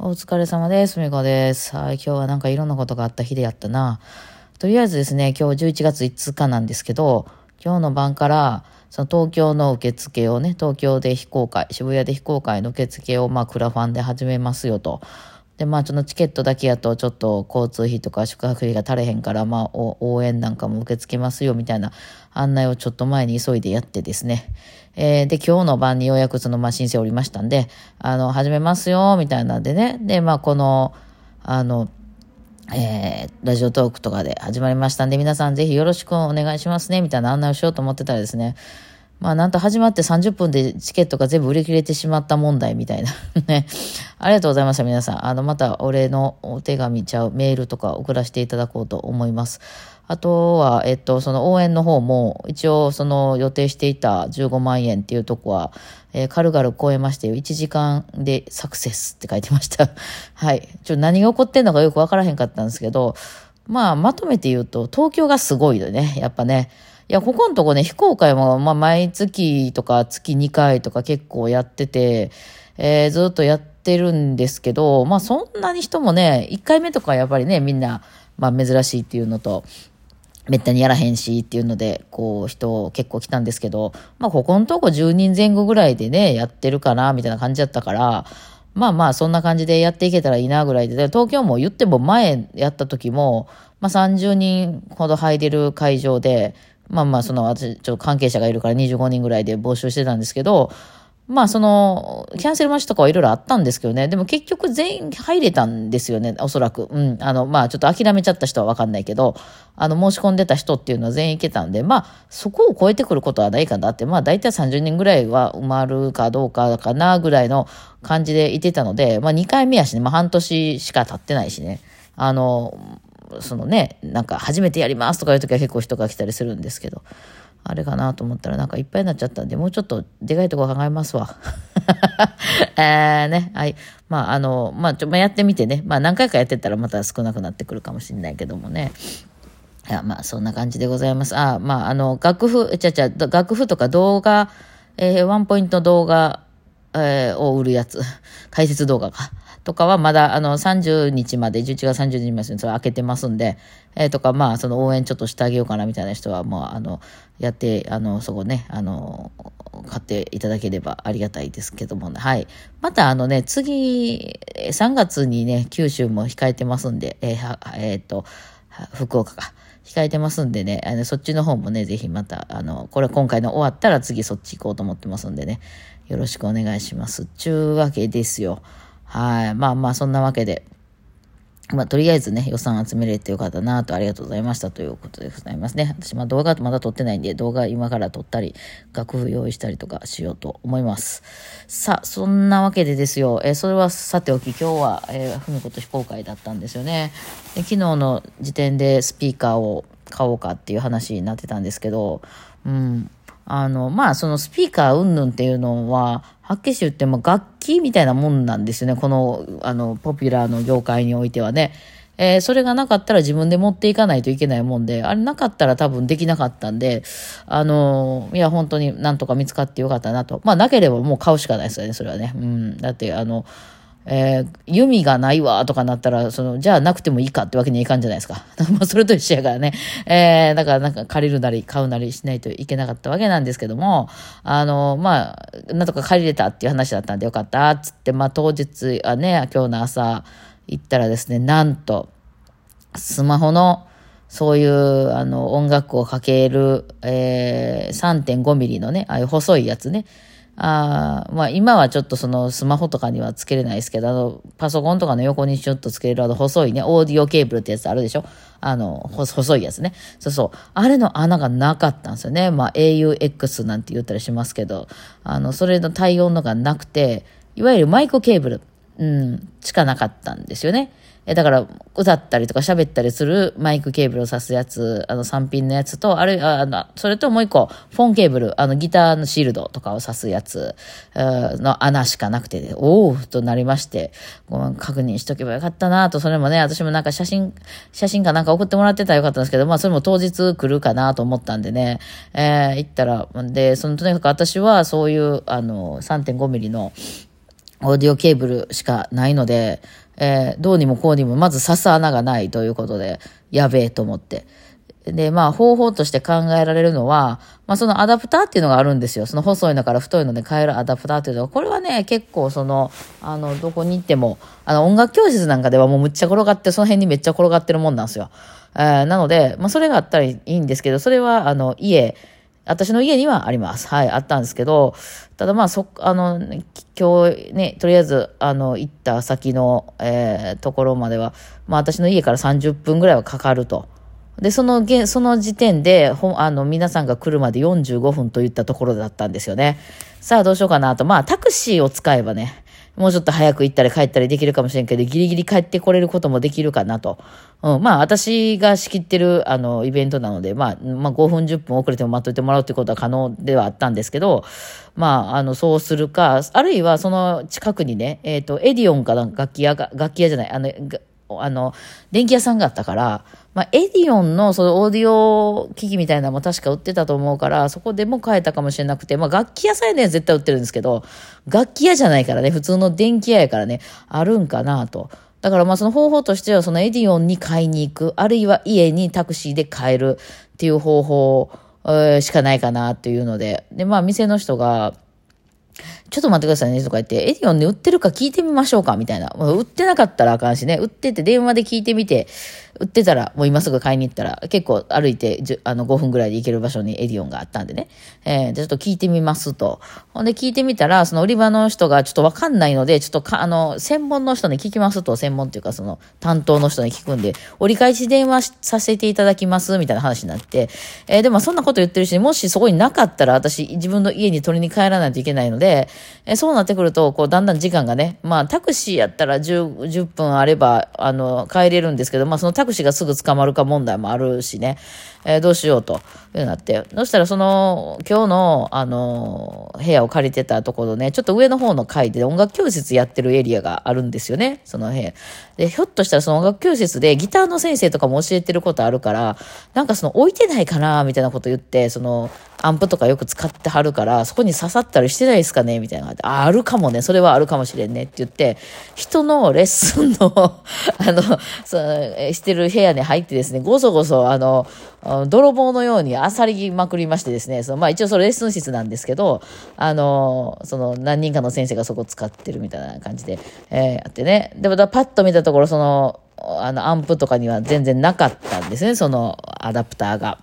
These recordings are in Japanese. お疲れ様です。みこです。はい、今日はなんかいろんなことがあった日でやったな。とりあえずですね、今日11月5日なんですけど、今日の晩からその東京の受付をね、東京で非公開、渋谷で非公開の受付をまあクラファンで始めますよと。で、まあそのチケットだけやとちょっと交通費とか宿泊費が足れへんから、まあ応援なんかも受け付けますよみたいな案内をちょっと前に急いでやってですね。で、今日の晩にようやくそのまあ申請おりましたんで、始めますよみたいなんでね。で、まあこの、ラジオトークとかで始まりましたんで、皆さんぜひよろしくお願いしますねみたいな案内をしようと思ってたらですね、まあなんと始まって30分でチケットが全部売り切れてしまった問題みたいなね。ありがとうございました皆さん。またお礼のお手紙ちゃうメールとか送らせていただこうと思います。あとは、その応援の方も、一応、その予定していた15万円っていうとこは、軽々超えまして、1時間でサクセスって書いてました。はい。何が起こってんのかよくわからへんかったんですけど、まあ、まとめて言うと、東京がすごいよね。やっぱね。いや、ここのとこね、非公開も、まあ、毎月とか月2回とか結構やってて、ずっとやってるんですけど、まあ、そんなに人もね、1回目とかやっぱりね、みんな、まあ、珍しいっていうのと、めったにやらへんしっていうので、こう人結構来たんですけど、まあここのとこ10人前後ぐらいでね、やってるかな、みたいな感じだったから、まあまあそんな感じでやっていけたらいいなぐらいで、東京も言っても前やった時も、まあ30人ほど入れる会場で、まあまあその私ちょっと関係者がいるから25人ぐらいで募集してたんですけど、まあその、キャンセル待ちとかはいろいろあったんですけどね。でも結局全員入れたんですよね、おそらく。うん。まあちょっと諦めちゃった人はわかんないけど、申し込んでた人っていうのは全員行けたんで、まあそこを超えてくることはないかなって、まあ大体30人ぐらいは埋まるかどうかかなぐらいの感じでいてたので、まあ2回目やしね、まあ半年しか経ってないしね。そのね、なんか初めてやりますとかいう時は結構人が来たりするんですけど。あれかなと思ったらなんかいっぱいになっちゃったんで、もうちょっとでかいとこ考えますわ。ね。はい。まあ、まあ、やってみてね。まあ、何回かやってったらまた少なくなってくるかもしれないけどもね。いや、まあ、そんな感じでございます。まあ、楽譜とか動画、ワンポイント動画、を売るやつ。解説動画か。とかはまだ30日まで、11月30日までそれ開けてますんで、とかまあその応援ちょっとしてあげようかなみたいな人はもうやってそこね買っていただければありがたいですけども、ね、はい。またね次3月にね九州も控えてますんで、福岡か控えてますんでねそっちの方もねぜひまたこれ今回の終わったら次そっち行こうと思ってますんでねよろしくお願いします。ちゅうわけですよ。はい。まあまあ、そんなわけで。まあ、とりあえずね、予算集めれてよかったなと、ありがとうございましたということでございますね。私、まあ動画まだ撮ってないんで、動画今から撮ったり、楽譜用意したりとかしようと思います。さあ、そんなわけでですよ。それはさておき、今日は、ふみこと非公開だったんですよね。で昨日の時点でスピーカーを買おうかっていう話になってたんですけど、うん。まあ、そのスピーカーうんぬんっていうのは、はっきり言っても楽器みたいなもんなんですよね。この、ポピュラーの業界においてはね。それがなかったら自分で持っていかないといけないもんで、あれなかったら多分できなかったんで、いや、本当になんとか見つかってよかったなと。まあ、なければもう買うしかないですよね、それはね。うん。だって、弓がないわとかなったら、じゃあなくてもいいかってわけにはいかんじゃないですか。まあそれと一緒やからね。だからなんか借りるなり買うなりしないといけなかったわけなんですけども、まあ、なんとか借りれたっていう話だったんでよかったっつって、まあ当日はね、今日の朝行ったらですね、なんと、スマホの、そういう、音楽をかける、3.5 ミリのね、ああいう細いやつね、まあ今はちょっとそのスマホとかにはつけれないですけど、パソコンとかの横にちょっとつける細いね、オーディオケーブルってやつあるでしょ？細いやつね。そうそう。あれの穴がなかったんですよね。まあ AUX なんて言ったりしますけど、それの対応のがなくて、いわゆるマイクケーブル、うん、しかなかったんですよね。だから、歌ったりとか喋ったりするマイクケーブルを挿すやつ、3ピンのやつと、あるそれともう一個、フォンケーブル、ギターのシールドとかを挿すやつの穴しかなくて、おーとなりまして、確認しとけばよかったなと、それもね、私もなんか写真かなんか送ってもらってたらよかったんですけど、まあそれも当日来るかなと思ったんでね、行ったら、で、とにかく私はそういう、3.5 ミリの、オーディオケーブルしかないので、どうにもこうにもまず刺す穴がないということで、やべえと思って。で、まあ方法として考えられるのは、まあそのアダプターっていうのがあるんですよ。その細いのから太いので変えるアダプターっていうのは、これはね、結構その、どこに行っても、音楽教室なんかではもうむっちゃ転がって、その辺にめっちゃ転がってるもんなんですよ。なので、まあそれがあったらいいんですけど、それは私の家にはあります。はい、あったんですけど、ただまあ今日ね、とりあえず、行った先の、ところまでは、まあ私の家から30分ぐらいはかかると。で、その時点で、皆さんが来るまで45分といったところだったんですよね。さあどうしようかなと。まあタクシーを使えばね、もうちょっと早く行ったり帰ったりできるかもしれんけど、ギリギリ帰ってこれることもできるかなと。まあ私が仕切ってる、イベントなので、まあ5分10分遅れても待っといてもらうってことは可能ではあったんですけど、まあ、そうするか、あるいはその近くにね、エディオンかなんか楽器屋じゃない、電気屋さんがあったから、まあ、エディオンのそのオーディオ機器みたいなのも確か売ってたと思うから、そこでも買えたかもしれなくて、まあ、楽器屋さんやね、絶対売ってるんですけど、楽器屋じゃないからね、普通の電気屋やからね、あるんかなと。だからまあその方法としては、そのエディオンに買いに行く、あるいは家にタクシーで買えるっていう方法しかないかなっていうので、で、まあ、店の人が、ちょっと待ってくださいねとか言って、エディオンで売ってるか聞いてみましょうかみたいな。売ってなかったらあかんしね。売ってて電話で聞いてみて、売ってたらもう今すぐ買いに行ったら、結構歩いて5分ぐらいで行ける場所にエディオンがあったんでね。ちょっと聞いてみますと。ほんで聞いてみたら、その売り場の人がちょっとわかんないので、ちょっと専門の人に聞きますと、専門っていうかその担当の人に聞くんで、折り返し電話させていただきますみたいな話になって、でもそんなこと言ってるし、もしそこになかったら私自分の家に取りに帰らないといけないので、そうなってくると、こう、だんだん時間がね、まあ、タクシーやったら10分あれば、帰れるんですけど、まあ、そのタクシーがすぐ捕まるか問題もあるしね、どうしようと、いうようになって、そしたら、今日の、部屋を借りてたところね、ちょっと上の方の階で音楽教室やってるエリアがあるんですよね、その部屋。で、ひょっとしたら、その音楽教室でギターの先生とかも教えてることあるから、なんか置いてないかな、みたいなこと言って、アンプとかよく使ってはるから、そこに刺さったりしてないですかねみたいな。あるかもね。それはあるかもしれんね。って言って、人のレッスンの、してる部屋に入ってですね、ごそごそ、泥棒のように漁りまくりましてですね、まあ一応それレッスン室なんですけど、何人かの先生がそこ使ってるみたいな感じで、やってね。でもパッと見たところ、アンプとかには全然なかったんですね、アダプターが。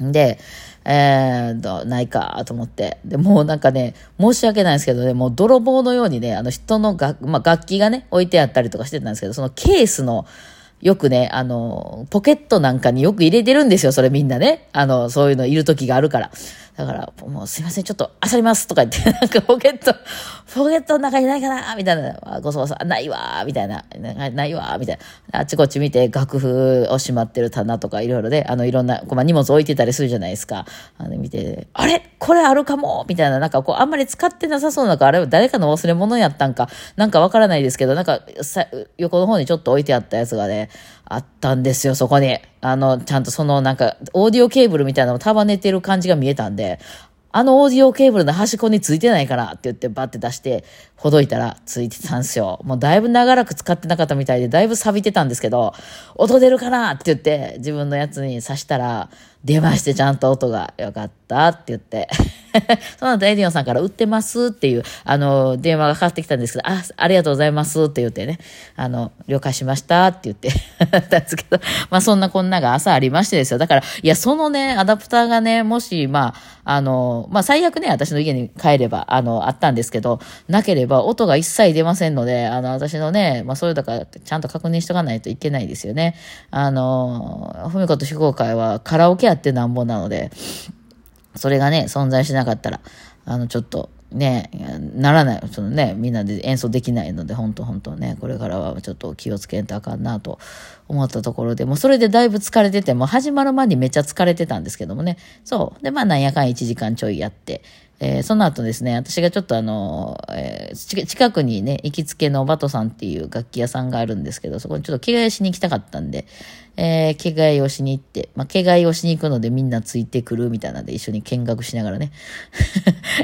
で、ないかと思って。で、もうなんかね、申し訳ないんですけどね、もう泥棒のようにね、人の楽器がね、置いてあったりとかしてたんですけど、そのケースの、よくね、ポケットなんかによく入れてるんですよ、それみんなね。そういうのいる時があるから。だから、もうすいません、ちょっと漁りますとか言って、なんかポケットの中にないかなみたいな、ごそごそ、ないわみたいな、ないわみたいな。あっちこっち見て、楽譜をしまってる棚とかいろいろで、いろんな、まあ、荷物置いてたりするじゃないですか。見て、あれこれあるかもみたいな、なんかあんまり使ってなさそうな、あれ誰かの忘れ物やったんか、なんかわからないですけど、なんか、横の方にちょっと置いてあったやつがね、あったんですよ、そこに。ちゃんとなんか、オーディオケーブルみたいなのを束ねてる感じが見えたんで、オーディオケーブルの端っこについてないかなって言ってバッて出して、ほどいたらついてたんですよ。もうだいぶ長らく使ってなかったみたいで、だいぶ錆びてたんですけど、音出るかなって言って、自分のやつに刺したら、出ましてちゃんと音がよかったって言って。その後エディオンさんから売ってますっていう、電話がかかってきたんですけど、ありがとうございますって言ってね、了解しましたって言って、だんですけど、まあそんなこんなが朝ありましてですよ。だから、いや、そのね、アダプターがね、もし、まあ、まあ最悪ね、私の家に帰れば、あったんですけど、なければ音が一切出ませんので、私のね、まあそういうだから、ちゃんと確認しとかないといけないですよね。ふみこと非公開はカラオケやってなんぼなので、それがね、存在しなかったら、ちょっとね、ならない、ね、みんなで演奏できないので、本当ね、これからはちょっと気をつけんとあかんなと思ったところで、もうそれでだいぶ疲れてて、もう始まる前にめっちゃ疲れてたんですけどもね、そう。で、まあなんやかん1時間ちょいやって、その後ですね、私がちょっと近くにね、行きつけのバトさんっていう楽器屋さんがあるんですけど、そこにちょっと着替えしに行きたかったんで、着替えをしに行って、着替えをしに行くのでみんなついてくるみたいなので一緒に見学しながらね、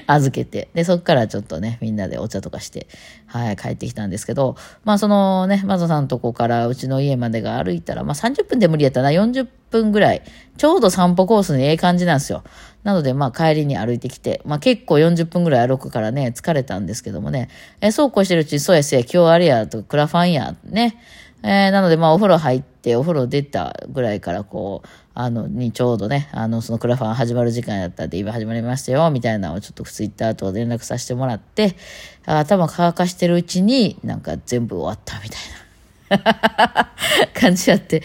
預けて、で、そっからちょっとね、みんなでお茶とかして、はい、帰ってきたんですけど、そのね、バトさんのとこからうちの家までが歩いたら、30分で無理やったな、40分ぐらい、ちょうど散歩コースにええ感じなんですよ。なので、帰りに歩いてきて、結構40分ぐらい歩くからね、疲れたんですけどもね、そうこうしてるうちに、そうやせ、今日あれや、とクラファンや、ね。なので、お風呂入って、お風呂出たぐらいから、ちょうどね、そのクラファン始まる時間やったんで、今始まりましたよ、みたいなのをちょっとツイッターと連絡させてもらって、頭乾かしてるうちに、なんか全部終わった、みたいな感じやって、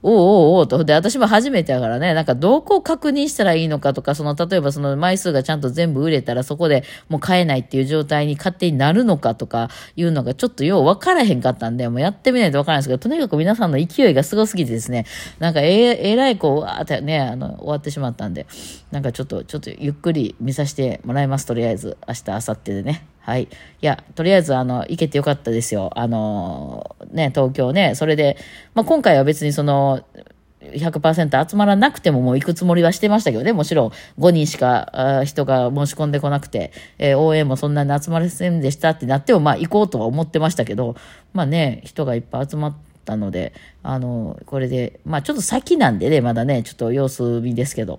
おうと。で、私も初めてだからね、なんかどこを確認したらいいのかとか、例えばその枚数がちゃんと全部売れたらそこでもう買えないっていう状態に勝手になるのかとかいうのがちょっとよう分からへんかったんで、もうやってみないと分からないんですけど、とにかく皆さんの勢いがすごすぎてですね、なんかえらいわーってね、終わってしまったんで、なんかちょっとゆっくり見させてもらいます。とりあえず、明日、明後日でね。はい。いや、とりあえず、行けてよかったですよ。ね、東京ね。それで、今回は別に100% 集まらなくてももう行くつもりはしてましたけどね、もちろん5人しか人が申し込んでこなくて、応援もそんなに集まれませんでしたってなっても、行こうとは思ってましたけど、ね、人がいっぱい集まったので、これで、ちょっと先なんでね、まだね、ちょっと様子見ですけど、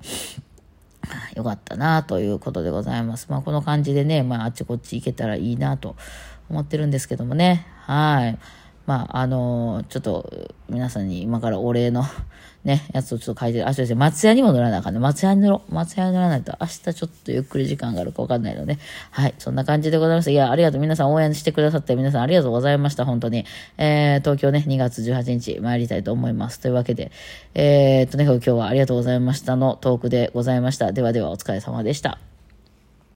よかったなということでございます。この感じでね、あっちこっち行けたらいいなと思ってるんですけどもね。はい。ちょっと皆さんに今からお礼のね、やつをちょっと書いてる。あ、そうですね。松屋にも乗らなあかんね。松屋に乗ろう。松屋に乗らないと明日ちょっとゆっくり時間があるかわかんないので。はい。そんな感じでございました。いや、ありがとう。皆さん応援してくださって皆さんありがとうございました。本当に。東京ね、2月18日参りたいと思います。というわけで、とにかく今日はありがとうございましたのトークでございました。ではではお疲れ様でした。